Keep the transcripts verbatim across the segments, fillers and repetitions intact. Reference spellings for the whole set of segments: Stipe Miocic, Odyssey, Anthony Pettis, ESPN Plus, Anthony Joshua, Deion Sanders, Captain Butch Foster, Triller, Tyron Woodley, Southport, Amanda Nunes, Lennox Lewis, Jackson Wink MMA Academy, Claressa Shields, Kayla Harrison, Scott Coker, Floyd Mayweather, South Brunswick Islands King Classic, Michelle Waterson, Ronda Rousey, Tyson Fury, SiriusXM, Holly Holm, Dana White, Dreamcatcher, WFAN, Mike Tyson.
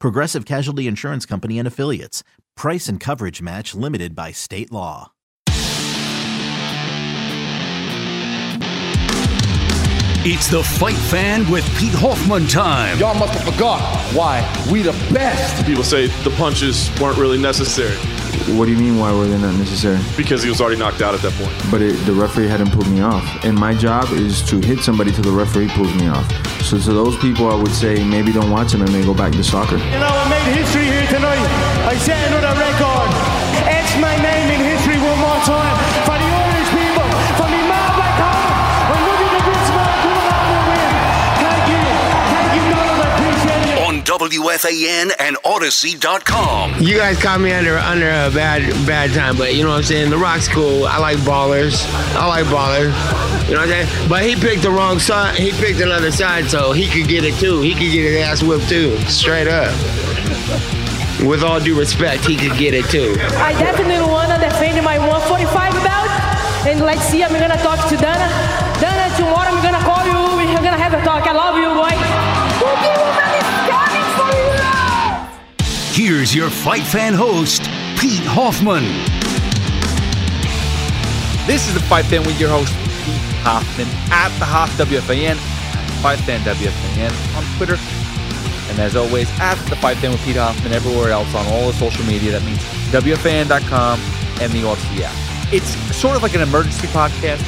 Progressive Casualty Insurance Company and Affiliates. Price and coverage match limited by state law. It's the Fight Fan with Pete Hoffman time. Y'all must have forgot why we the best. People say the punches weren't really necessary. What do you mean, why were they not necessary? Because he was already knocked out at that point. But it, the referee hadn't pulled me off. And my job is to hit somebody till the referee pulls me off. So to those people, I would say maybe don't watch him and maybe go back to soccer. You know, I made history here tonight. I set another record. Etch my name in history one more time. For the Irish people, for me man back home. I'm looking at this man coming out of the win. Thank you. Thank you, man. I appreciate you. On W F A N and Odyssey dot com. You guys caught me under under a bad bad time, but you know what I'm saying? The Rock's cool. I like ballers. I like ballers. You know what I'm saying? But he picked the wrong side. He picked another side, so he could get it too. He could get his ass whipped too. Straight up. With all due respect, he could get it too. I definitely want to defend my one forty-five belt. And let's see, I'm going to talk to Dana. Dana, tomorrow I'm going to call you. We're going to have a talk. I love you, boy. Here's your Fight Fan host, Pete Hoffman. This is the Fight Fan with your host, Pete Hoffman, at the Hoff W F A N, Fight Fan W F A N on Twitter. And as always, at the Fight Fan with Pete Hoffman, everywhere else on all the social media. That means W F A N dot com and the Odyssey app. It's sort of like an emergency podcast.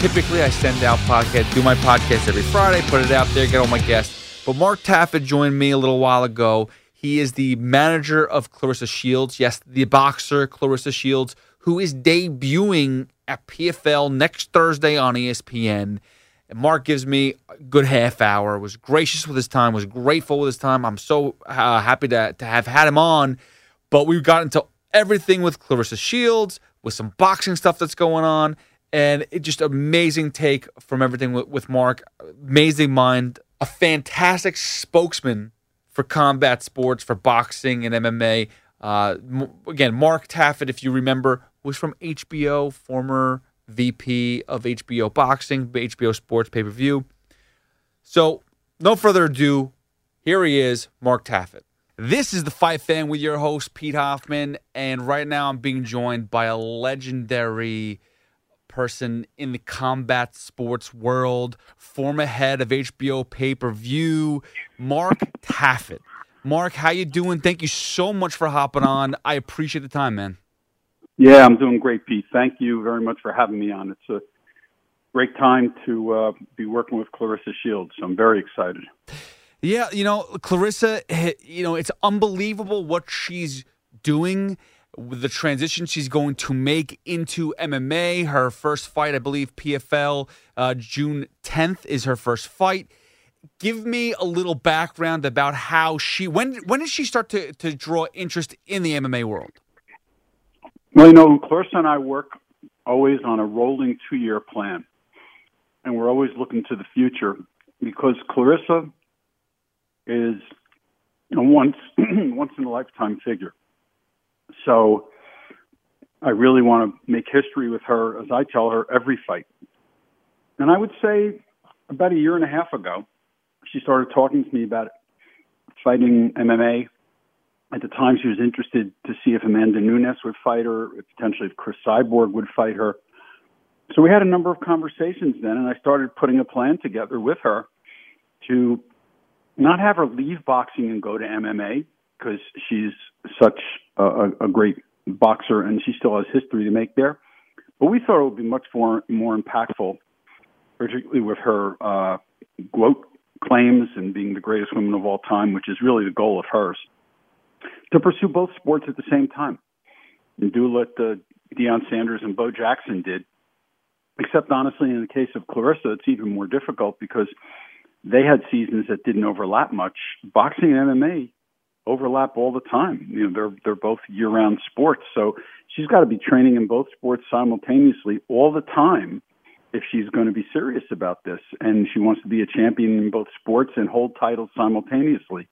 Typically, I send out podcasts, do my podcast every Friday, put it out there, get all my guests. But Mark Taffet joined me a little while ago. He is the manager of Claressa Shields. Yes, the boxer Claressa Shields, who is debuting at P F L next Thursday on E S P N. Mark gives me a good half hour, was gracious with his time, was grateful with his time. I'm so uh, happy to, to have had him on. But we got into everything with Claressa Shields, with some boxing stuff that's going on, and it just amazing take from everything with, with Mark. Amazing mind, a fantastic spokesman for combat sports, for boxing and M M A. Uh, m- again, Mark Taffet, if you remember, was from H B O, former V P of H B O Boxing, H B O Sports pay-per-view. So, no further ado, here he is, Mark Taffet. This is the Fight Fan with your host, Pete Hoffman, and right now I'm being joined by a legendary person in the combat sports world, former head of H B O pay-per-view, Mark Taffet. Mark, how you doing? Thank you so much for hopping on. I appreciate the time, man. Yeah, I'm doing great, Pete. Thank you very much for having me on. It's a great time to uh, be working with Claressa Shields. I'm very excited. Yeah, you know, Claressa, you know, it's unbelievable what she's doing with the transition she's going to make into M M A. Her first fight, I believe, P F L, uh, June tenth is her first fight. Give me a little background about how she, when when did she start to, to draw interest in the M M A world? Well, you know, Claressa and I work always on a rolling two-year plan, and we're always looking to the future because Claressa is a once, once-in-a-lifetime figure. So I really want to make history with her, as I tell her, every fight. And I would say about a year and a half ago, she started talking to me about fighting M M A. At the time, she was interested to see if Amanda Nunes would fight her, potentially if Chris Cyborg would fight her. So we had a number of conversations then, and I started putting a plan together with her to not have her leave boxing and go to M M A, because she's such a, a great boxer, and she still has history to make there. But we thought it would be much more, more impactful, particularly with her uh, gloat claims and being the greatest woman of all time, which is really the goal of hers, to pursue both sports at the same time and do what uh, Deion Sanders and Bo Jackson did. Except, honestly, in the case of Claressa, it's even more difficult because they had seasons that didn't overlap much. Boxing and M M A overlap all the time. You know, they're they're both year-round sports, so she's got to be training in both sports simultaneously all the time if she's going to be serious about this. And she wants to be a champion in both sports and hold titles simultaneously.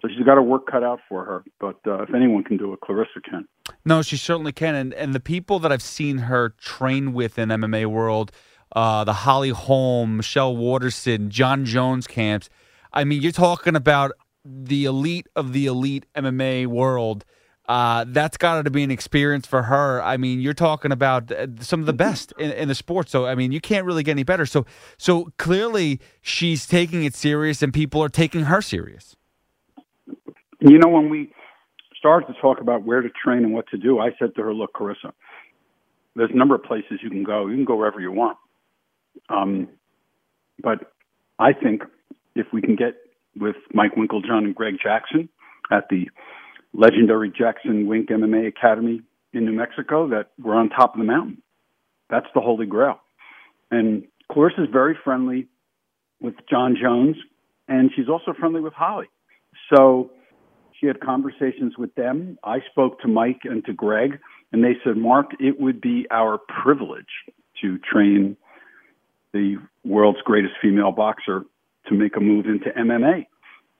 So she's got her work cut out for her. But uh, if anyone can do it, Claressa can. No, she certainly can. And and the people that I've seen her train with in M M A world, uh, the Holly Holm, Michelle Waterson, John Jones camps, I mean, you're talking about the elite of the elite M M A world. Uh, that's got to be an experience for her. I mean, you're talking about some of the best in, in the sport. So, I mean, you can't really get any better. So, so clearly she's taking it serious and people are taking her serious. You know, when we started to talk about where to train and what to do, I said to her, look, Claressa, there's a number of places you can go. You can go wherever you want. Um, but I think if we can get with Mike Winkeljohn and Greg Jackson at the legendary Jackson Wink M M A Academy in New Mexico, that we're on top of the mountain. That's the holy grail. And Claressa is very friendly with John Jones, and she's also friendly with Holly. So she had conversations with them. I spoke to Mike and to Greg, and they said, Mark, it would be our privilege to train the world's greatest female boxer to make a move into M M A.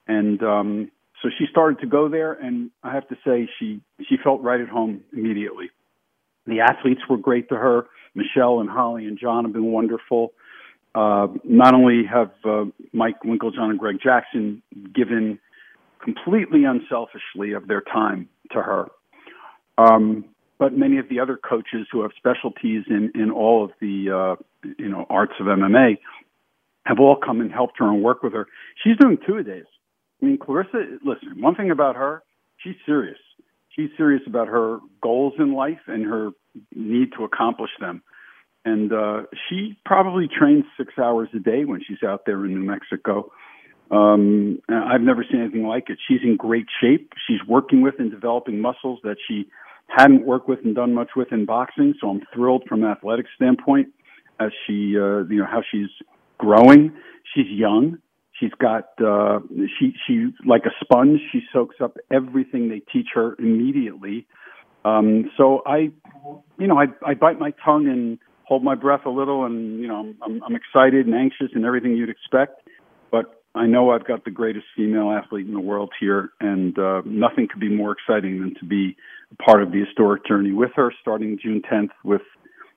And um, so she started to go there, and I have to say she, she felt right at home immediately. The athletes were great to her. Michelle and Holly and John have been wonderful. Uh, not only have uh, Mike Winkeljohn and Greg Jackson given completely unselfishly of their time to her. Um, but many of the other coaches who have specialties in, in all of the, uh, you know, arts of M M A have all come and helped her and worked with her. She's doing two-a-days. I mean, Claressa, listen, one thing about her, she's serious. She's serious about her goals in life and her need to accomplish them. And uh, she probably trains six hours a day when she's out there in New Mexico. Um, I've never seen anything like it. She's in great shape. She's working with and developing muscles that she hadn't worked with and done much with in boxing. So I'm thrilled from an athletic standpoint as she, uh, you know, how she's growing. She's young. She's got, uh, she, she, like a sponge, she soaks up everything they teach her immediately. Um, so I, you know, I, I bite my tongue and hold my breath a little, and, you know, I'm, I'm excited and anxious and everything you'd expect, but I know I've got the greatest female athlete in the world here, and uh, nothing could be more exciting than to be part of the historic journey with her starting June tenth with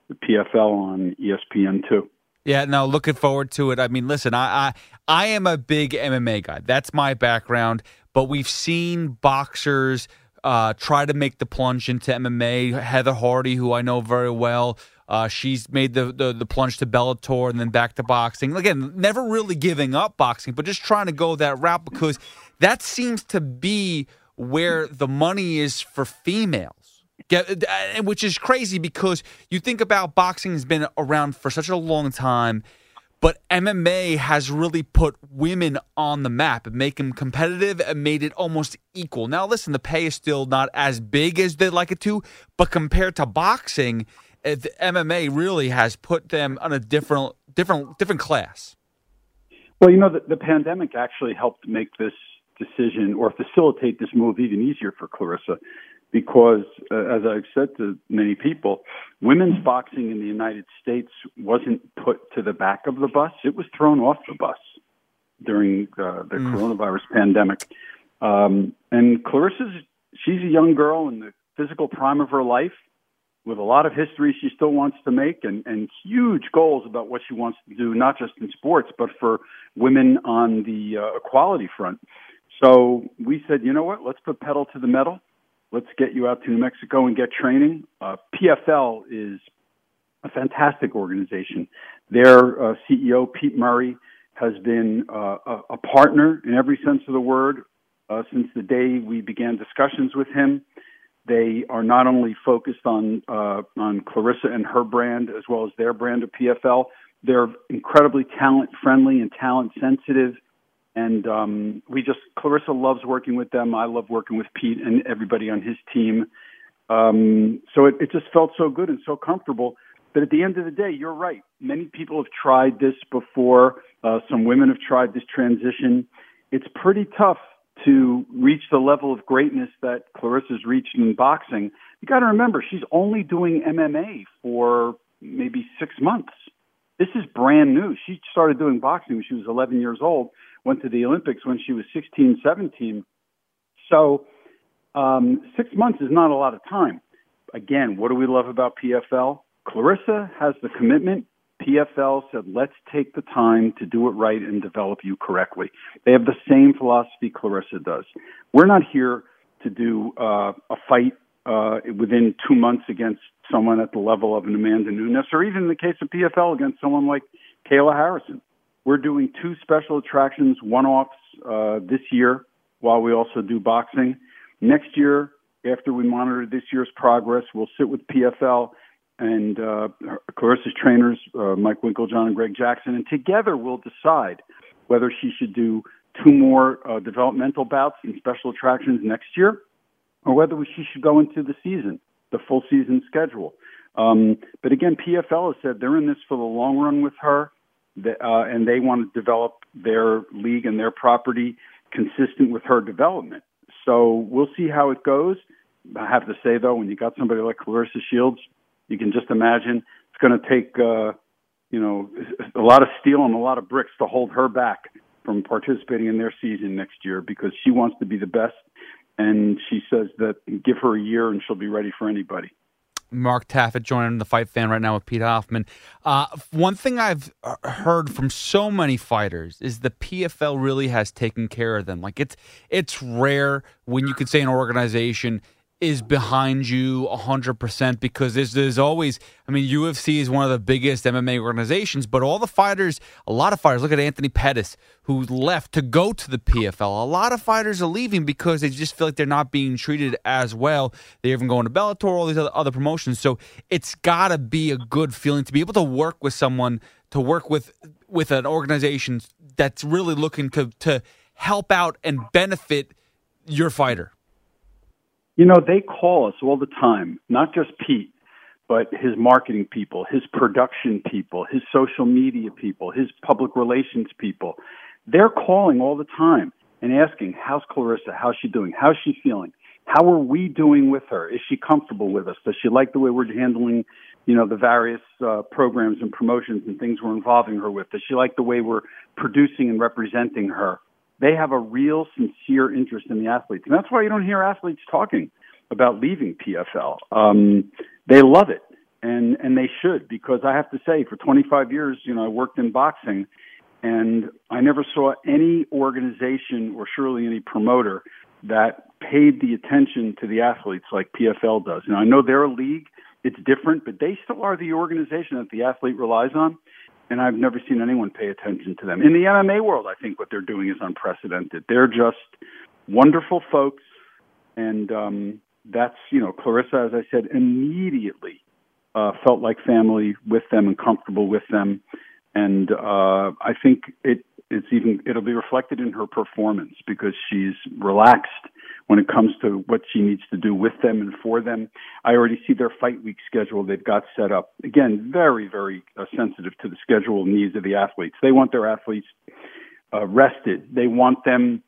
the P F L on E S P N two. Yeah, no, looking forward to it. I mean, listen, I, I I am a big M M A guy. That's my background, but we've seen boxers uh, try to make the plunge into M M A. Heather Hardy, who I know very well, Uh, she's made the, the the plunge to Bellator and then back to boxing. Again, never really giving up boxing, but just trying to go that route because that seems to be where the money is for females, Get, which is crazy because you think about boxing has been around for such a long time, but M M A has really put women on the map and make them competitive and made it almost equal. Now, listen, the pay is still not as big as they'd like it to, but compared to boxing, the M M A really has put them on a different, different, different class. Well, you know, the, the pandemic actually helped make this decision or facilitate this move even easier for Claressa, because uh, as I've said to many people, women's boxing in the United States wasn't put to the back of the bus; it was thrown off the bus during uh, the mm. coronavirus pandemic. Um, and Claressa's, she's a young girl in the physical prime of her life, with a lot of history she still wants to make, and, and huge goals about what she wants to do, not just in sports, but for women on the uh, equality front. So we said, you know what, let's put pedal to the metal. Let's get you out to New Mexico and get training. Uh, P F L is a fantastic organization. Their uh, C E O, Pete Murray, has been uh, a, a partner in every sense of the word, uh, since the day we began discussions with him. They are not only focused on uh, on Claressa and her brand as well as their brand of P F L. They're incredibly talent-friendly and talent-sensitive. And um, we just, Claressa loves working with them. I love working with Pete and everybody on his team. Um, so it, it just felt so good and so comfortable. But at the end of the day, you're right. Many people have tried this before. Uh, some women have tried this transition. It's pretty tough to reach the level of greatness that Claressa's reached in boxing. You got to remember, she's only doing M M A for maybe six months. This is brand new. She started doing boxing when she was eleven years old, went to the Olympics when she was sixteen, seventeen. So um, six months is not a lot of time. Again, what do we love about P F L? Claressa has the commitment. P F L said, let's take the time to do it right and develop you correctly. They have the same philosophy Claressa does. We're not here to do uh, a fight uh, within two months against someone at the level of an Amanda Nunes, or even in the case of P F L against someone like Kayla Harrison. We're doing two special attractions, one-offs uh, this year, while we also do boxing. Next year, after we monitor this year's progress, we'll sit with P F L and uh, Claressa's trainers, uh, Mike Winkeljohn and Greg Jackson, and together we'll decide whether she should do two more uh, developmental bouts and special attractions next year, or whether she should go into the season, the full season schedule. Um, but again, P F L has said they're in this for the long run with her, the, uh, and they want to develop their league and their property consistent with her development. So we'll see how it goes. I have to say, though, when you got somebody like Claressa Shields, you can just imagine it's going to take, uh, you know, a lot of steel and a lot of bricks to hold her back from participating in their season next year, because she wants to be the best. And she says that give her a year and she'll be ready for anybody. Mark Taffet joining the Fight Fan right now with Pete Hoffman. Uh, one thing I've heard from so many fighters is the P F L really has taken care of them. Like, it's it's rare when you could say an organization is behind you one hundred percent, because there's, there's always, I mean, U F C is one of the biggest M M A organizations, but all the fighters, a lot of fighters, look at Anthony Pettis, who left to go to the P F L. A lot of fighters are leaving because they just feel like they're not being treated as well. They're even going to Bellator, all these other, other promotions. So it's got to be a good feeling to be able to work with someone, to work with with an organization that's really looking to to help out and benefit your fighter. You know, they call us all the time, not just Pete, but his marketing people, his production people, his social media people, his public relations people. They're calling all the time and asking, how's Claressa? How's she doing? How's she feeling? How are we doing with her? Is she comfortable with us? Does she like the way we're handling, you know, the various uh, programs and promotions and things we're involving her with? Does she like the way we're producing and representing her? They have a real, sincere interest in the athletes. And that's why you don't hear athletes talking about leaving P F L. Um, they love it, and, and they should, because I have to say, for twenty-five years, you know, I worked in boxing, and I never saw any organization or surely any promoter that paid the attention to the athletes like P F L does. Now, I know they're a league. It's different, but they still are the organization that the athlete relies on. And I've never seen anyone pay attention to them. In the M M A world, I think what they're doing is unprecedented. They're just wonderful folks. And um, that's, you know, Claressa, as I said, immediately uh, felt like family with them and comfortable with them. And uh, I think it it's even it'll be reflected in her performance, because she's relaxed when it comes to what she needs to do with them and for them. I already see their fight week schedule they've got set up. Again, very, very uh, sensitive to the schedule needs of the athletes. They want their athletes uh, rested. They want them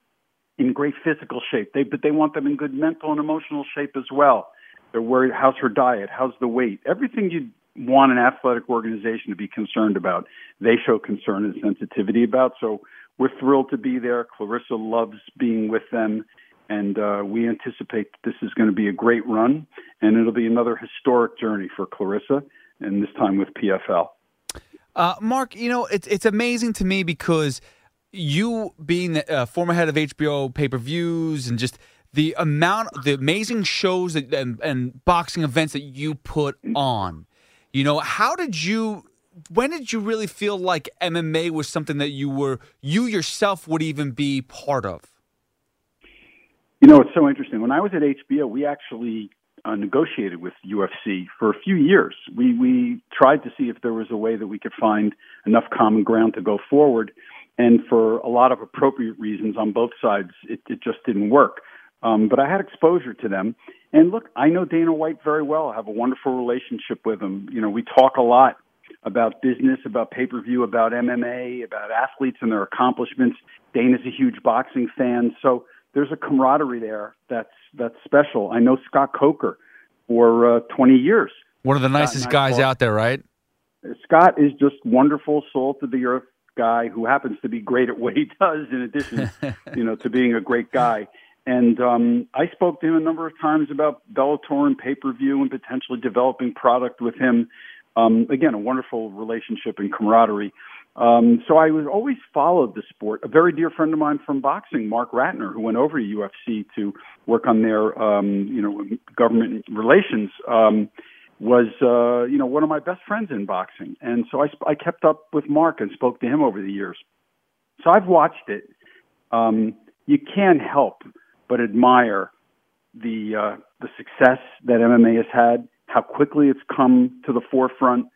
in great physical shape, they, but they want them in good mental and emotional shape as well. They're worried, how's her diet? How's the weight? Everything you'd want an athletic organization to be concerned about, they show concern and sensitivity about. So we're thrilled to be there. Claressa loves being with them. And uh, we anticipate this is going to be a great run, and it'll be another historic journey for Claressa, and this time with P F L. Uh, Mark, you know, it's it's amazing to me, because you being the uh, former head of H B O pay-per-views, and just the amount, the amazing shows that, and, and boxing events that you put on, you know, how did you, when did you really feel like M M A was something that you were, you yourself would even be part of? You know, it's so interesting. When I was at H B O, we actually uh, negotiated with U F C for a few years. We we tried to see if there was a way that we could find enough common ground to go forward. And for a lot of appropriate reasons on both sides, it, it just didn't work. Um, but I had exposure to them. And look, I know Dana White very well. I have a wonderful relationship with him. You know, we talk a lot about business, about pay-per-view, about M M A, about athletes and their accomplishments. Dana's a huge boxing fan. So there's a camaraderie there that's that's special. I know Scott Coker for uh, twenty years. One of the nicest guys out there, right? Scott is just wonderful, soul-to-the-earth guy who happens to be great at what he does in addition you know, to being a great guy. And um, I spoke to him a number of times about Bellator and pay-per-view and potentially developing product with him. Um, again, a wonderful relationship and camaraderie. Um, so I was always followed the sport. A very dear friend of mine from boxing, Mark Ratner, who went over to U F C to work on their, um, you know, government relations, um, was, uh, you know, one of my best friends in boxing. And so I, sp- I kept up with Mark and spoke to him over the years. So I've watched it. Um, you can't help but admire the uh, the success that M M A has had, how quickly it's come to the forefront,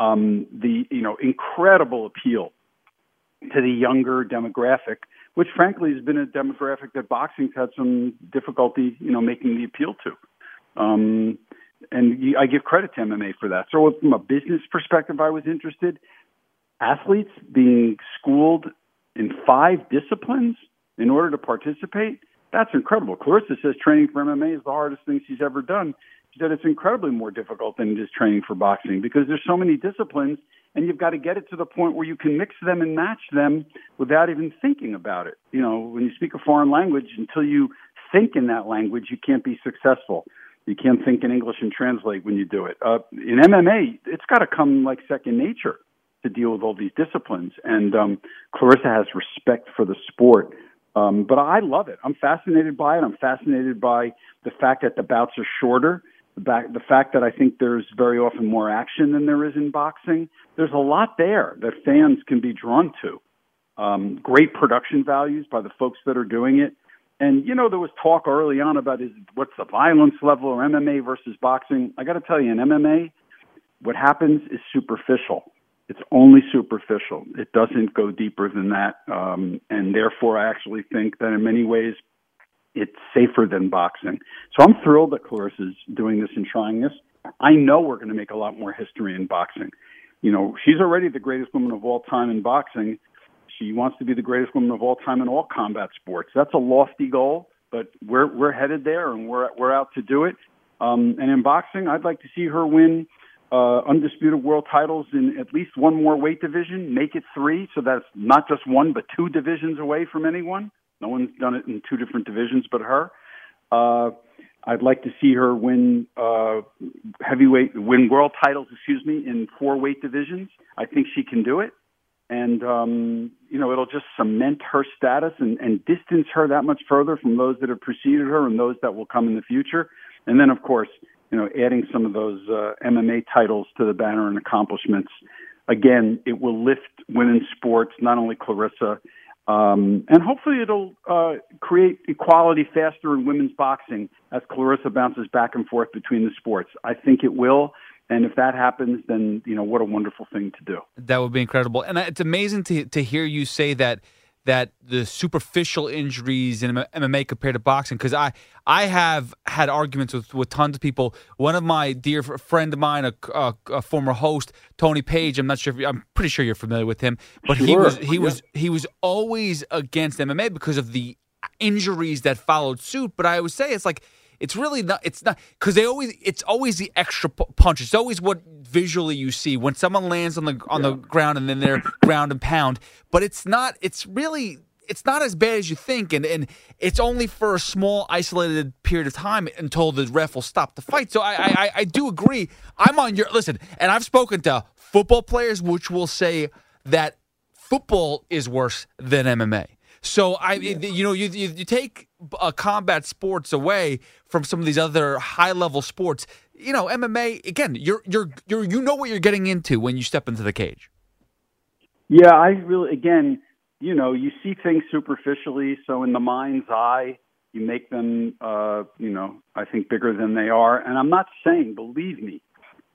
um, the you know incredible appeal to the younger demographic, which frankly has been a demographic that boxing's had some difficulty you know making the appeal to, um, and I give credit to M M A for that. So from a business perspective, I was interested. Athletes being schooled in five disciplines in order to participate. That's incredible. Claressa says training for M M A is the hardest thing she's ever done. She said it's incredibly more difficult than just training for boxing because there's so many disciplines, and you've got to get it to the point where you can mix them and match them without even thinking about it. You know, when you speak a foreign language, until you think in that language, you can't be successful. You can't think in English and translate when you do it. Uh, in M M A, it's got to come like second nature to deal with all these disciplines, and um, Claressa has respect for the sport. Um, but I love it. I'm fascinated by it. I'm fascinated by the fact that the bouts are shorter, the, back, the fact that I think there's very often more action than there is in boxing. There's a lot there that fans can be drawn to. Um, great production values by the folks that are doing it. And, you know, there was talk early on about is, what's the violence level or M M A versus boxing. I got to tell you, in M M A, what happens is superficial. It's only superficial. It doesn't go deeper than that. Um, and therefore, I actually think that in many ways, it's safer than boxing. So I'm thrilled that Claressa's doing this and trying this. I know we're going to make a lot more history in boxing. You know, she's already the greatest woman of all time in boxing. She wants to be the greatest woman of all time in all combat sports. That's a lofty goal, but we're we're headed there, and we're we're out to do it. Um, and in boxing, I'd like to see her win Uh, undisputed world titles in at least one more weight division, make it three, so that's not just one, but two divisions away from anyone. No one's done it in two different divisions but her. Uh, I'd like to see her win uh, heavyweight, win world titles, excuse me, in four weight divisions. I think she can do it. And, um, you know, it'll just cement her status and, and distance her that much further from those that have preceded her and those that will come in the future. And then, of course, you know, adding some of those uh, M M A titles to the banner and accomplishments. Again, it will lift women's sports, not only Claressa, um, and hopefully it'll uh, create equality faster in women's boxing as Claressa bounces back and forth between the sports. I think it will. And if that happens, then, you know, what a wonderful thing to do. That would be incredible. And it's amazing to to hear you say that, that the superficial injuries in M M A compared to boxing, because I, I have had arguments with, with tons of people. One of my dear friend of mine, a, a, a former host, Tony Page, I'm not sure if you, I'm pretty sure you're familiar with him, but sure. he was he yeah. was he was always against M M A because of the injuries that followed suit. But I would say it's like it's really not it's not because they always it's always the extra punch. It's always what visually you see when someone lands on the on yeah. the ground and then they're ground and pound. But it's not it's really it's not as bad as you think, and, and it's only for a small isolated period of time until the ref will stop the fight. So I I, I do agree. I'm on your listen, and I've spoken to football players which will say that football is worse than M M A. So I, yeah. you know, you you, you take uh, combat sports away from some of these other high level sports. You know, M M A again. You're you're you you know what you're getting into when you step into the cage. Yeah, I really again, you know, you see things superficially. So in the mind's eye, You make them, uh, you know, I think bigger than they are. And I'm not saying, believe me,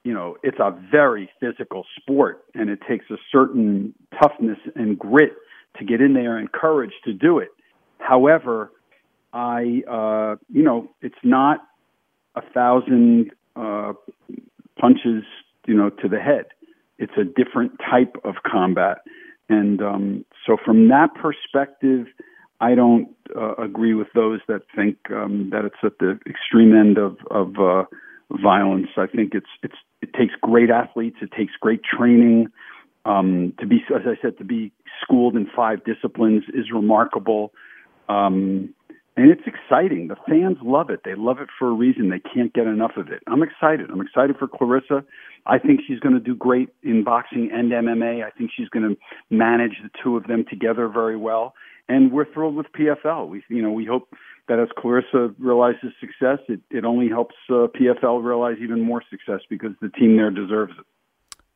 you know, it's a very physical sport, and it takes a certain toughness and grit to get in there and courage to do it. However, I, uh, you know, it's not a thousand uh, punches, you know, to the head. It's a different type of combat. And um, so from that perspective, I don't uh, agree with those that think um, that it's at the extreme end of, of uh, violence. I think it's it's it takes great athletes. It takes great training. Um, to be, as I said, to be schooled in five disciplines is remarkable. Um, and it's exciting. The fans love it. They love it for a reason. They can't get enough of it. I'm excited. I'm excited for Claressa. I think she's going to do great in boxing and M M A. I think she's going to manage the two of them together very well. And we're thrilled with P F L. We, you know, we hope that as Claressa realizes success, it, it only helps uh, P F L realize even more success because the team there deserves it.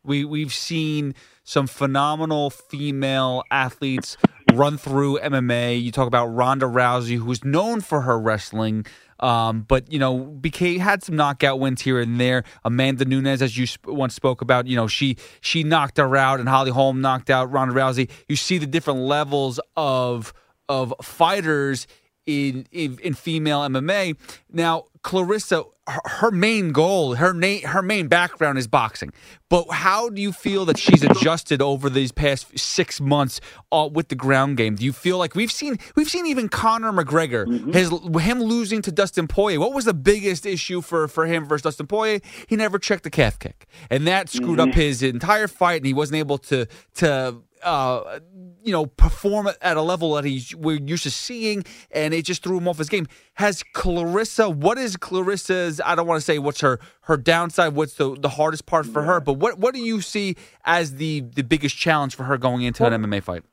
We we've seen some phenomenal female athletes run through M M A. You talk about Ronda Rousey, who's known for her wrestling, um, but you know became, had some knockout wins here and there. Amanda Nunes, as you sp- once spoke about, you know she she knocked her out, and Holly Holm knocked out Ronda Rousey. You see the different levels of of fighters in in, in female M M A. Now, Claressa, her main goal, her na- her main background is boxing. But how do you feel that she's adjusted over these past six months uh, with the ground game? Do you feel like we've seen we've seen even Conor McGregor, mm-hmm. his him losing to Dustin Poirier? What was the biggest issue for, for him versus Dustin Poirier? He never checked the calf kick, and that screwed mm-hmm. up his entire fight, and he wasn't able to to uh, you know perform at a level that he we're used to seeing, and it just threw him off his game. Has Claressa? What is Clarissa's? I don't want to say what's her, her downside, what's the, the hardest part for her, but what, what do you see as the, the biggest challenge for her going into well, an M M A fight?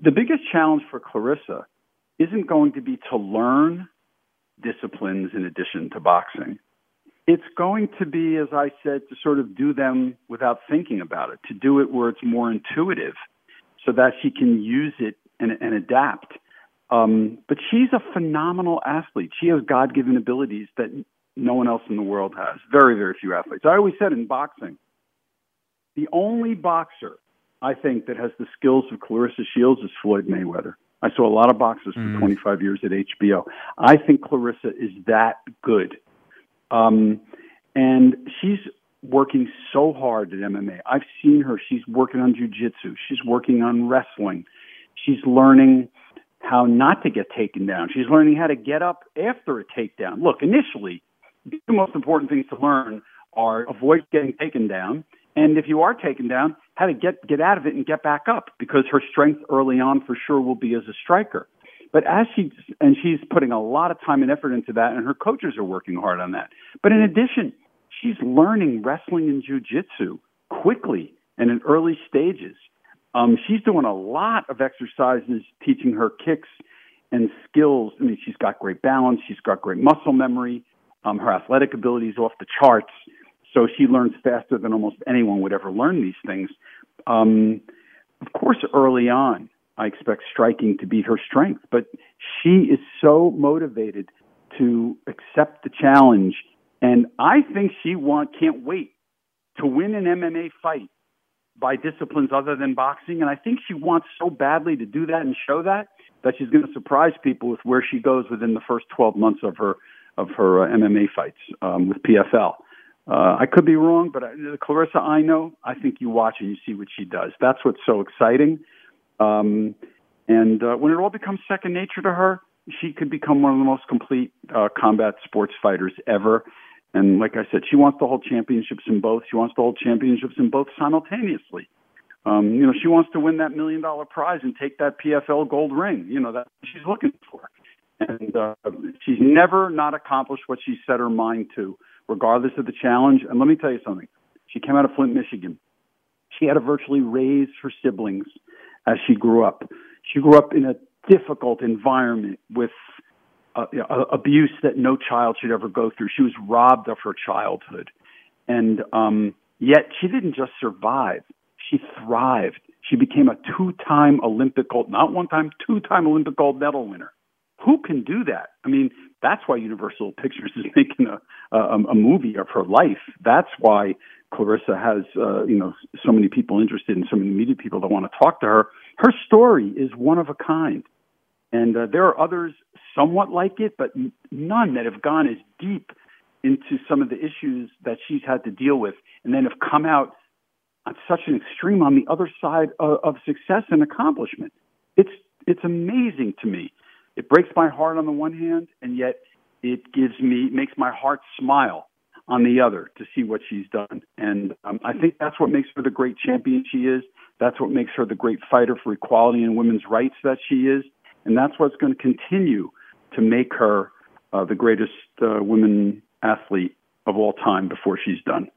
The biggest challenge for Claressa isn't going to be to learn disciplines in addition to boxing. It's going to be, as I said, to sort of do them without thinking about it, to do it where it's more intuitive so that she can use it and, and adapt. Um, but she's a phenomenal athlete. She has God-given abilities that no one else in the world has. Very, very few athletes. I always said in boxing, the only boxer I think that has the skills of Claressa Shields is Floyd Mayweather. I saw a lot of boxers for mm. twenty-five years at H B O. I think Claressa is that good. Um, and she's working so hard at M M A. I've seen her. She's working on jiu-jitsu. She's working on wrestling. She's learning how not to get taken down. She's learning how to get up after a takedown. Look, initially, the most important things to learn are avoid getting taken down, and if you are taken down, how to get, get out of it and get back up, because her strength early on for sure will be as a striker. But as she, and she's putting a lot of time and effort into that, and her coaches are working hard on that. But in addition, she's learning wrestling and jiu-jitsu quickly and in early stages. Um, she's doing a lot of exercises, teaching her kicks and skills. I mean, she's got great balance. She's got great muscle memory. Um, her athletic ability is off the charts, so she learns faster than almost anyone would ever learn these things. Um, of course, early on, I expect striking to be her strength, but she is so motivated to accept the challenge, and I think she want, can't wait to win an M M A fight by disciplines other than boxing, and I think she wants so badly to do that and show that that she's going to surprise people with where she goes within the first twelve months of her of her uh, M M A fights um, with P F L. Uh, I could be wrong, but I, the Claressa I know, I think you watch and you see what she does. That's what's so exciting. Um, and uh, when it all becomes second nature to her, she could become one of the most complete uh, combat sports fighters ever. And like I said, she wants to hold championships in both. She wants to hold championships in both simultaneously. Um, you know, she wants to win that million dollar prize and take that P F L gold ring. You know, that's what she's looking for. And uh, she's never not accomplished what she set her mind to, regardless of the challenge. And let me tell you something. She came out of Flint, Michigan. She had to virtually raise her siblings as she grew up. She grew up in a difficult environment with uh, you know, abuse that no child should ever go through. She was robbed of her childhood. And um, yet she didn't just survive. She thrived. She became a two-time Olympic gold, not one-time, two-time Olympic gold medal winner. who can do that? I mean, that's why Universal Pictures is making a, a, a movie of her life. That's why Claressa has, uh, you know, so many people interested and so many media people that want to talk to her. Her story is one of a kind. And uh, there are others somewhat like it, but none that have gone as deep into some of the issues that she's had to deal with and then have come out on such an extreme on the other side of, of success and accomplishment. It's it's amazing to me. It breaks my heart on the one hand, and yet it gives me makes my heart smile on the other to see what she's done. And um, I think that's what makes her the great champion she is. That's what makes her the great fighter for equality and women's rights that she is. And that's what's going to continue to make her uh, the greatest uh, women athlete of all time before she's done.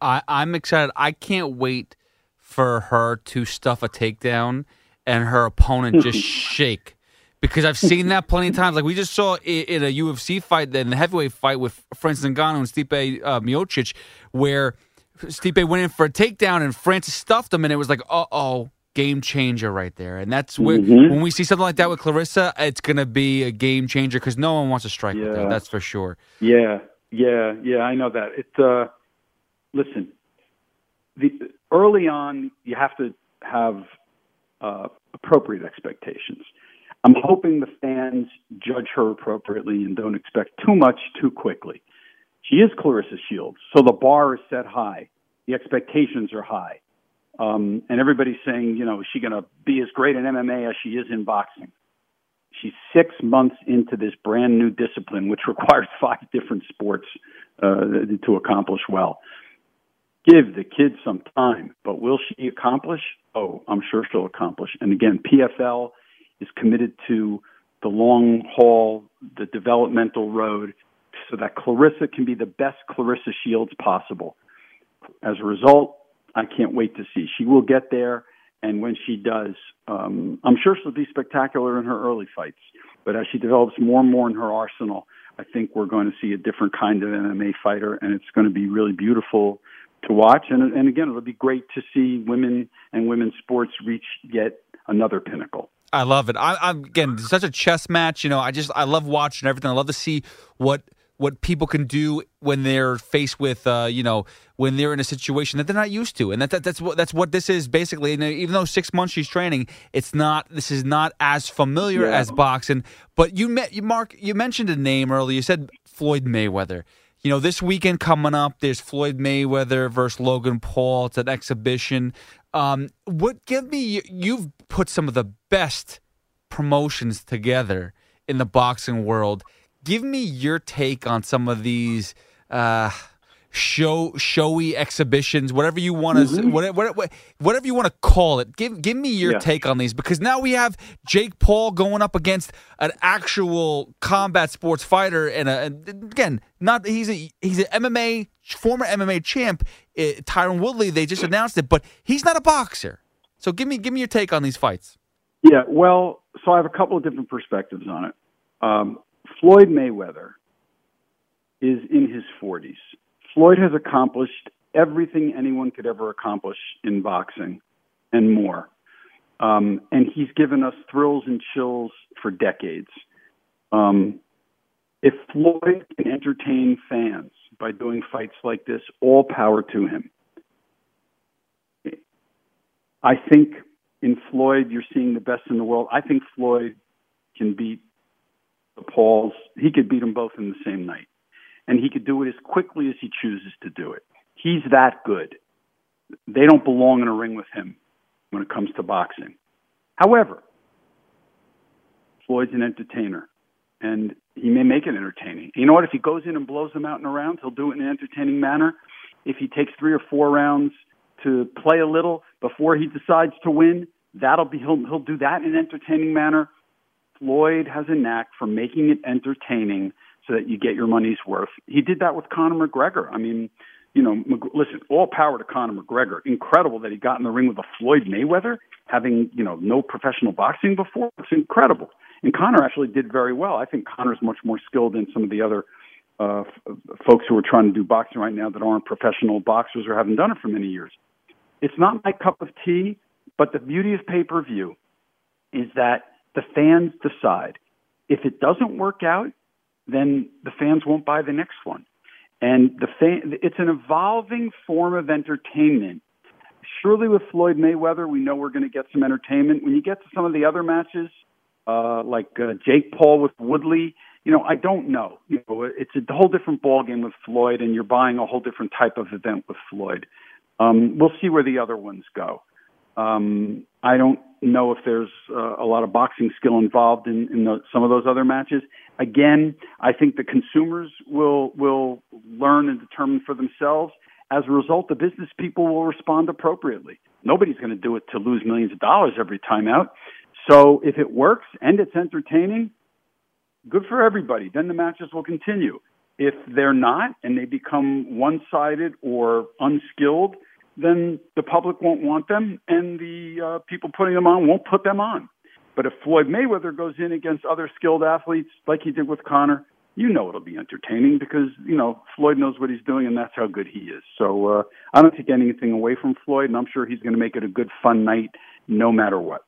I, I'm excited. I can't wait for her to stuff a takedown and her opponent just shake, because I've seen that plenty of times. Like we just saw in, in a U F C fight, in the heavyweight fight with Francis Ngannou and Stipe uh, Miocic, where Stipe went in for a takedown and Francis stuffed him, and it was like, uh-oh. Game changer right there. And that's where, mm-hmm. when we see something like that with Claressa, it's going to be a game changer because no one wants to strike yeah. with her. That's for sure. Yeah, yeah, yeah, I know that. It, uh, listen, the, early on, you have to have uh, appropriate expectations. I'm hoping the fans judge her appropriately and don't expect too much too quickly. She is Claressa Shields, so the bar is set high. The expectations are high. Um, and everybody's saying, you know, is she going to be as great in M M A as she is in boxing? She's six months into this brand new discipline, which requires five different sports uh, to accomplish well. Give the kids some time, but will she accomplish? Oh, I'm sure she'll accomplish. And again, P F L is committed to the long haul, the developmental road, so that Claressa can be the best Claressa Shields possible. As a result, I can't wait to see. She will get there, and when she does, um, I'm sure she'll be spectacular in her early fights. But as she develops more and more in her arsenal, I think we're going to see a different kind of M M A fighter, and it's going to be really beautiful to watch. And, and again, it'll be great to see women and women's sports reach yet another pinnacle. I love it. I, I'm again, it's such a chess match. You know, I just I love watching everything. I love to see what. what people can do when they're faced with, uh, you know, when they're in a situation that they're not used to. And that, that that's what that's what this is, basically. And even though six months she's training, it's not, this is not as familiar yeah. as boxing. But you, met, you Mark, you mentioned a name earlier. You said Floyd Mayweather. You know, this weekend coming up, there's Floyd Mayweather versus Logan Paul. It's an exhibition. Um, what give me, you've put some of the best promotions together in the boxing world. Give me your take on some of these uh, show showy exhibitions, whatever you want to, mm-hmm. whatever, whatever you want to call it. Give give me your yeah. take on these, because now we have Jake Paul going up against an actual combat sports fighter, and, a, and again, not he's a he's an M M A former M M A champ, uh, Tyron Woodley. They just announced it, but he's not a boxer. So give me give me your take on these fights. Yeah, well, so I have a couple of different perspectives on it. Um, Floyd Mayweather is in his forties. Floyd has accomplished everything anyone could ever accomplish in boxing and more. Um, and he's given us thrills and chills for decades. Um, if Floyd can entertain fans by doing fights like this, all power to him. I think in Floyd, you're seeing the best in the world. I think Floyd can beat the Pauls. He could beat them both in the same night. And he could do it as quickly as he chooses to do it. He's that good. They don't belong in a ring with him when it comes to boxing. However, Floyd's an entertainer, and he may make it entertaining. You know what? If he goes in and blows them out in a round, he'll do it in an entertaining manner. If he takes three or four rounds to play a little before he decides to win, that'll be he'll, he'll do that in an entertaining manner. Floyd has a knack for making it entertaining so that you get your money's worth. He did that with Conor McGregor. I mean, you know, listen, all power to Conor McGregor. Incredible that he got in the ring with a Floyd Mayweather, having, you know, no professional boxing before. It's incredible. And Conor actually did very well. I think Conor's much more skilled than some of the other uh, folks who are trying to do boxing right now that aren't professional boxers or haven't done it for many years. It's not my cup of tea, but the beauty of pay-per-view is that the fans decide. If it doesn't work out, then the fans won't buy the next one. And the fan, it's an evolving form of entertainment. Surely with Floyd Mayweather, we know we're going to get some entertainment. When you get to some of the other matches, uh, like uh, Jake Paul with Woodley, you know, I don't know. You know, it's a whole different ballgame with Floyd, and you're buying a whole different type of event with Floyd. Um, we'll see where the other ones go. Um, I don't know if there's uh, a lot of boxing skill involved in, in the, some of those other matches. Again, I think the consumers will will learn and determine for themselves. As a result, the business people will respond appropriately. Nobody's going to do it to lose millions of dollars every time out. So if it works and it's entertaining, good for everybody. Then the matches will continue. If they're not and they become one-sided or unskilled, then the public won't want them, and the uh, people putting them on won't put them on. But if Floyd Mayweather goes in against other skilled athletes like he did with Conor, you know it'll be entertaining because, you know, Floyd knows what he's doing, and that's how good he is. So uh, I don't take anything away from Floyd, and I'm sure he's going to make it a good, fun night no matter what.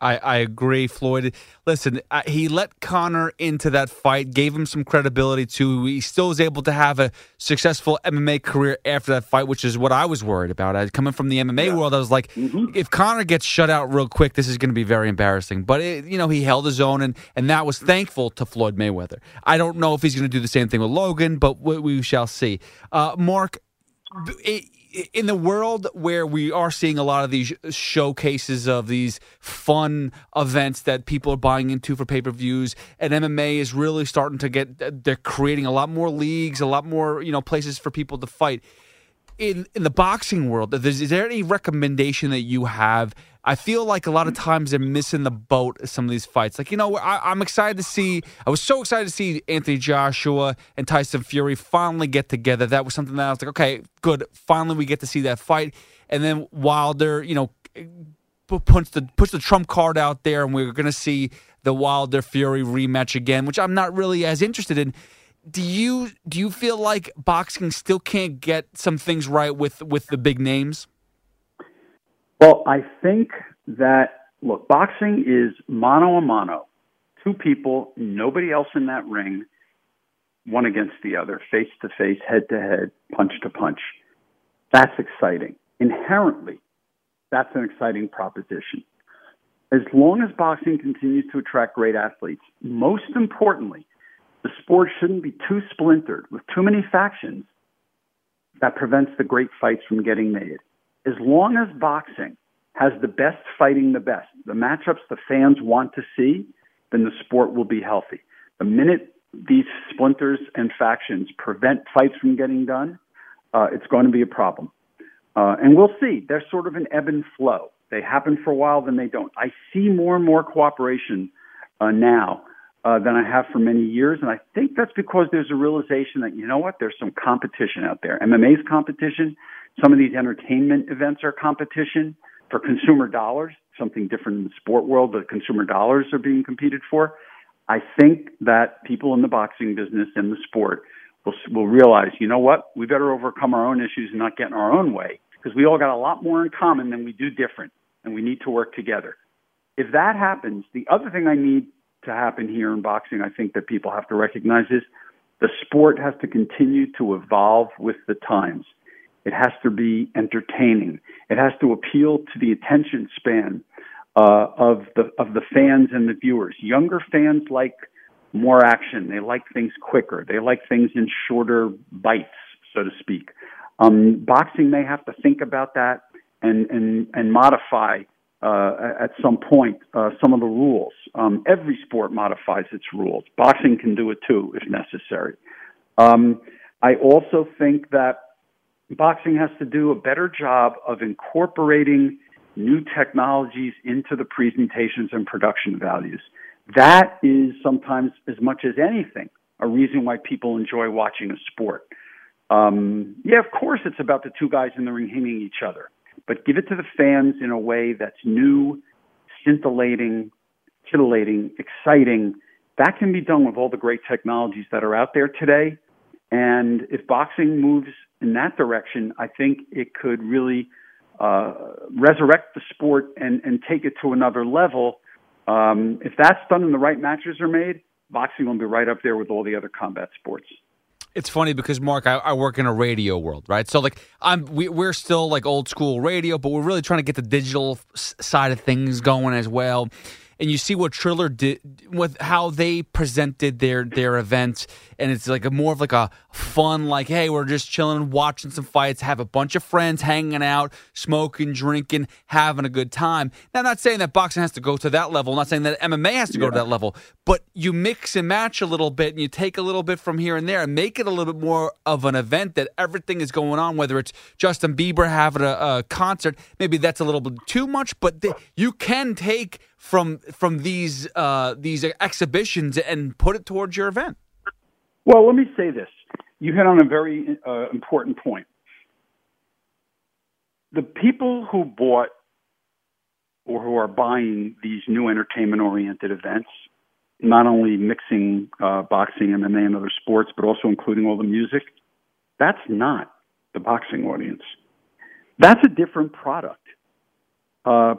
I, I agree, Floyd. Listen, I, he let Conor into that fight, gave him some credibility, too. He still was able to have a successful M M A career after that fight, which is what I was worried about. I, coming from the M M A yeah. world, I was like, mm-hmm. if Conor gets shut out real quick, this is going to be very embarrassing. But, it, you know, he held his own, and, and that was thankful to Floyd Mayweather. I don't know if he's going to do the same thing with Logan, but we, we shall see. Uh, Mark, it, in the world where we are seeing a lot of these showcases of these fun events that people are buying into for pay-per-views, and M M A is really starting to get, they're creating a lot more leagues, a lot more, you know, places for people to fight. In in the boxing world, is, is there any recommendation that you have? I feel like a lot of times they're missing the boat of some of these fights. Like, you know, I, I'm excited to see, I was so excited to see Anthony Joshua and Tyson Fury finally get together. That was something that I was like, okay, good. Finally, we get to see that fight. And then Wilder, you know, push the, push the trump card out there, and we're going to see the Wilder-Fury rematch again, which I'm not really as interested in. Do you do you feel like boxing still can't get some things right with, with the big names? Well, I think that, look, boxing is mano a mano. Two people, nobody else in that ring, one against the other, face-to-face, head-to-head, punch-to-punch. That's exciting. Inherently, that's an exciting proposition. As long as boxing continues to attract great athletes, most importantly, the sport shouldn't be too splintered with too many factions that prevents the great fights from getting made. As long as boxing has the best fighting the best, the matchups the fans want to see, then the sport will be healthy. The minute these splinters and factions prevent fights from getting done, uh, it's going to be a problem. Uh, and we'll see. They're sort of an ebb and flow. They happen for a while, then they don't. I see more and more cooperation uh, now uh, than I have for many years, and I think that's because there's a realization that, you know what, there's some competition out there. M M A's competition. Some of these entertainment events are competition for consumer dollars, something different in the sport world, but consumer dollars are being competed for. I think that people in the boxing business and the sport will, will realize, you know what, we better overcome our own issues and not get in our own way, because we all got a lot more in common than we do different, and we need to work together. If that happens, the other thing I need to happen here in boxing, I think that people have to recognize is the sport has to continue to evolve with the times. It has to be entertaining. It has to appeal to the attention span uh, of the of the fans and the viewers. Younger fans like more action. They like things quicker. They like things in shorter bites, so to speak. Um, boxing may have to think about that and and and modify uh, at some point uh, some of the rules. Um, every sport modifies its rules. Boxing can do it too, if necessary. Um, I also think that boxing has to do a better job of incorporating new technologies into the presentations and production values. That is sometimes, as much as anything, a reason why people enjoy watching a sport. Um, yeah, of course it's about the two guys in the ring hitting each other, but give it to the fans in a way that's new, scintillating, titillating, exciting. That can be done with all the great technologies that are out there today. And if boxing moves in that direction, I think it could really uh, resurrect the sport and, and take it to another level. Um, if that's done and the right matches are made, boxing will be right up there with all the other combat sports. It's funny because, Mark, I, I work in a radio world, right? So, like, I'm, we, we're still, like, old-school radio, but we're really trying to get the digital s- side of things going as well. And you see what Triller did with how they presented their their event, and it's like a more of like a fun, like, hey, we're just chilling, watching some fights, have a bunch of friends hanging out, smoking, drinking, having a good time. Now, I'm not saying that boxing has to go to that level. I'm not saying that M M A has to go yeah. to that level. But you mix and match a little bit, and you take a little bit from here and there and make it a little bit more of an event that everything is going on, whether it's Justin Bieber having a, a concert. Maybe that's a little bit too much, but th- you can take – from from these uh, these exhibitions and put it towards your event? Well, let me say this. You hit on a very uh, important point. The people who bought or who are buying these new entertainment-oriented events, not only mixing uh, boxing, M M A, and other sports, but also including all the music, that's not the boxing audience. That's a different product. Uh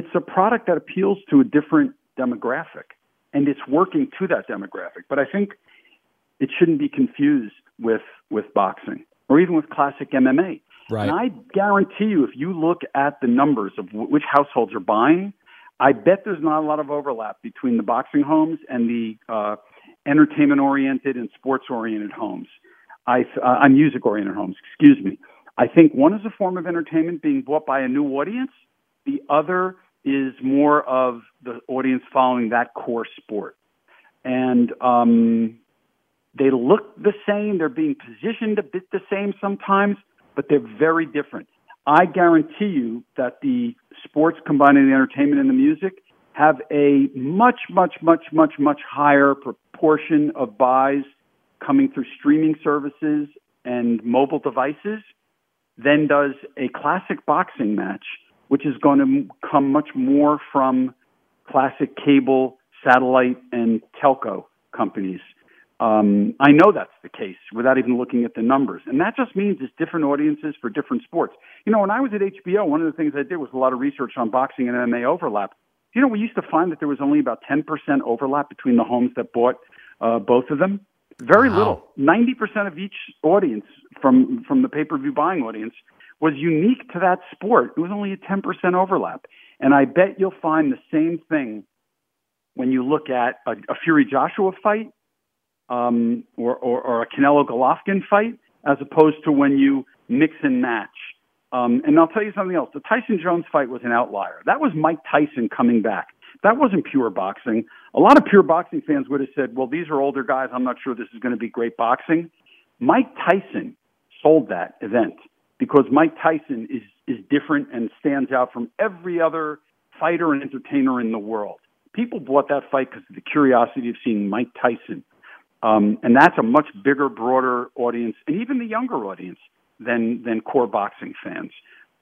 It's a product that appeals to a different demographic, and it's working to that demographic. But I think it shouldn't be confused with, with boxing or even with classic M M A. Right. And I guarantee you, if you look at the numbers of w- which households are buying, I bet there's not a lot of overlap between the boxing homes and the uh, entertainment-oriented and sports-oriented homes, I, uh, and music-oriented homes, excuse me. I think one is a form of entertainment being bought by a new audience. The other is more of the audience following that core sport. And um, they look the same. They're being positioned a bit the same sometimes, but they're very different. I guarantee you that the sports combining the entertainment and the music have a much, much, much, much, much higher proportion of buys coming through streaming services and mobile devices than does a classic boxing match, which is going to come much more from classic cable, satellite, and telco companies. Um, I know that's the case without even looking at the numbers. And that just means it's different audiences for different sports. You know, when I was at H B O, one of the things I did was a lot of research on boxing and M M A overlap. You know, we used to find that there was only about ten percent overlap between the homes that bought uh, both of them. Very wow. little. ninety percent of each audience from, from the pay-per-view buying audience was unique to that sport. It was only a ten percent overlap. And I bet you'll find the same thing when you look at a, a Fury-Joshua fight um, or, or, or a Canelo-Golovkin fight as opposed to when you mix and match. Um, and I'll tell you something else. The Tyson-Jones fight was an outlier. That was Mike Tyson coming back. That wasn't pure boxing. A lot of pure boxing fans would have said, well, these are older guys. I'm not sure this is going to be great boxing. Mike Tyson sold that event, because Mike Tyson is, is different and stands out from every other fighter and entertainer in the world. People bought that fight because of the curiosity of seeing Mike Tyson. Um, and that's a much bigger, broader audience, and even the younger audience, than, than core boxing fans.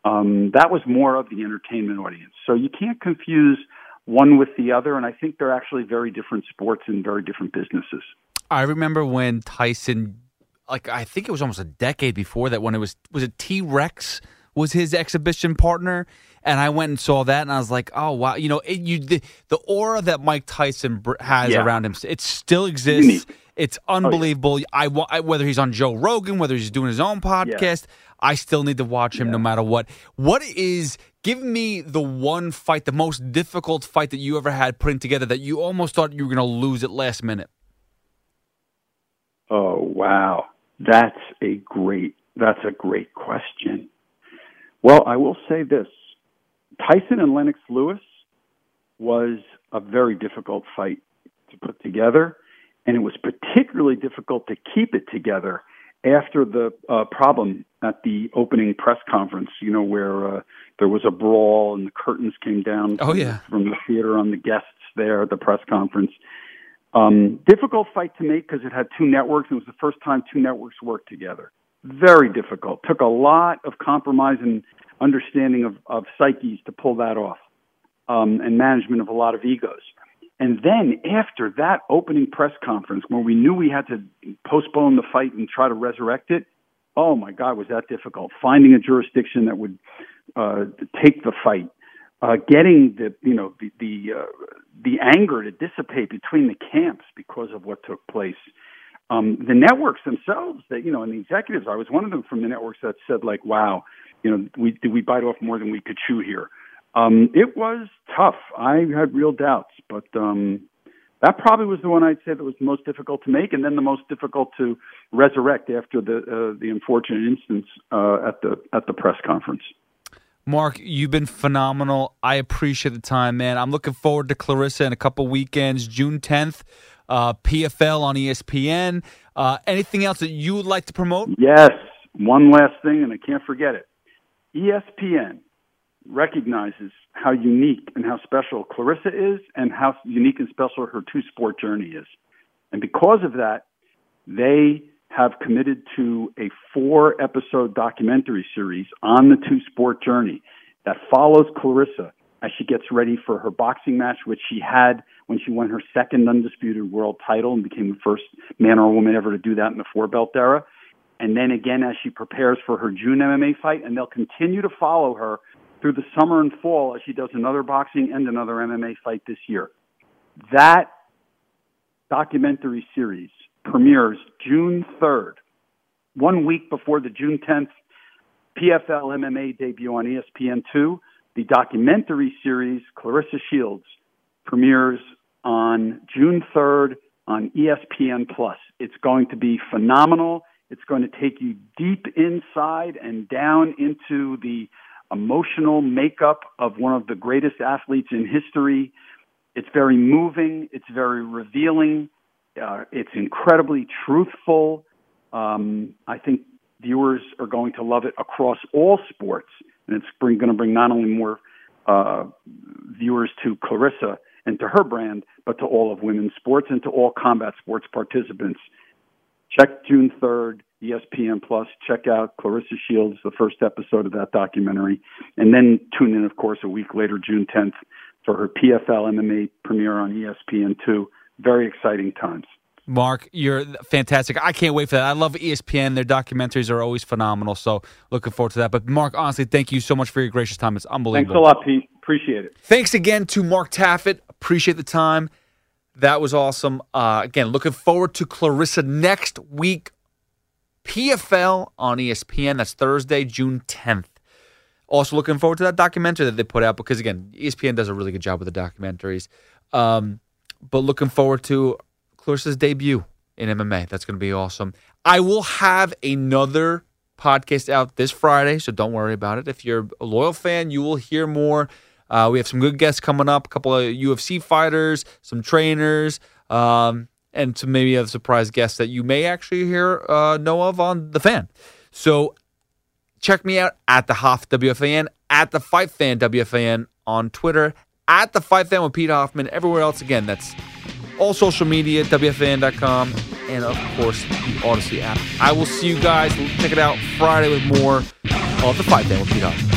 Um, that was more of the entertainment audience. So you can't confuse one with the other, and I think they're actually very different sports and very different businesses. I remember when Tyson... Like I think it was almost a decade before that when it was was it T-Rex was his exhibition partner, and I went and saw that, and I was like, oh wow, you know, it, you the, the aura that Mike Tyson has yeah. around him, it still exists. Unique. It's unbelievable. Oh, yeah. I, I whether he's on Joe Rogan, whether he's doing his own podcast, yeah. I still need to watch him yeah. no matter what. What is give me the one fight, the most difficult fight that you ever had putting together that you almost thought you were going to lose at last minute? Oh wow. That's a great, that's a great question. Well, I will say this. Tyson and Lennox Lewis was a very difficult fight to put together, and it was particularly difficult to keep it together after the uh, problem at the opening press conference, you know, where uh, there was a brawl and the curtains came down oh, yeah. from the theater on the guests there at the press conference. Um, difficult fight to make because it had two networks. It was the first time two networks worked together. Very difficult. Took a lot of compromise and understanding of, of psyches to pull that off, um, and management of a lot of egos. And then after that opening press conference where we knew we had to postpone the fight and try to resurrect it, oh my God, was that difficult. Finding a jurisdiction that would uh, take the fight. Uh, getting the, you know, the, the, uh, the anger to dissipate between the camps because of what took place. Um, the networks themselves, that you know, and the executives, I was one of them from the networks that said, like, wow, you know, we did we bite off more than we could chew here. Um, it was tough. I had real doubts, but um, that probably was the one I'd say that was the most difficult to make, and then the most difficult to resurrect after the uh, the unfortunate instance uh, at the at the press conference. Mark, you've been phenomenal. I appreciate the time, man. I'm looking forward to Claressa in a couple weekends, June tenth. Uh, P F L on E S P N. Uh, anything else that you would like to promote? Yes. One last thing, and I can't forget it. E S P N recognizes how unique and how special Claressa is and how unique and special her two-sport journey is. And because of that, they have committed to a four-episode documentary series on the two-sport journey that follows Claressa as she gets ready for her boxing match, which she had when she won her second undisputed world title and became the first man or woman ever to do that in the four-belt era. And then again, as she prepares for her June M M A fight, and they'll continue to follow her through the summer and fall as she does another boxing and another M M A fight this year. That documentary series premieres June third, one week before the June tenth P F L M M A debut on E S P N two. The documentary series, Claressa Shields, premieres on June third on E S P N Plus. It's going to be phenomenal. It's going to take you deep inside and down into the emotional makeup of one of the greatest athletes in history. It's very moving. It's very revealing. Uh, it's incredibly truthful. Um, I think viewers are going to love it across all sports. And it's bring, going to bring not only more uh, viewers to Claressa and to her brand, but to all of women's sports and to all combat sports participants. Check June third, E S P N Plus. Check out Claressa Shields, the first episode of that documentary. And then tune in, of course, a week later, June tenth, for her P F L M M A premiere on E S P N two. Very exciting times. Mark, you're fantastic. I can't wait for that. I love E S P N. Their documentaries are always phenomenal, so looking forward to that. But, Mark, honestly, thank you so much for your gracious time. It's unbelievable. Thanks a lot, Pete. Appreciate it. Thanks again to Mark Taffet. Appreciate the time. That was awesome. Uh, again, looking forward to Claressa next week. P F L on E S P N. That's Thursday, June tenth. Also looking forward to that documentary that they put out because, again, E S P N does a really good job with the documentaries. Um, but looking forward to Claressa's debut in M M A. That's going to be awesome. I will have another podcast out this Friday, so don't worry about it. If you're a loyal fan, you will hear more. Uh, we have some good guests coming up, a couple of U F C fighters, some trainers, um, and some maybe a surprise guest that you may actually hear uh, know of on The Fan. So check me out at The Hoff W F A N, at The Fight Fan W F A N on Twitter, at The Fight Fan with Pete Hoffman, everywhere else. Again, that's all social media, W F A N dot com, and of course, the Odyssey app. I will see you guys. Check it out Friday with more of The Fight Fan with Pete Hoffman.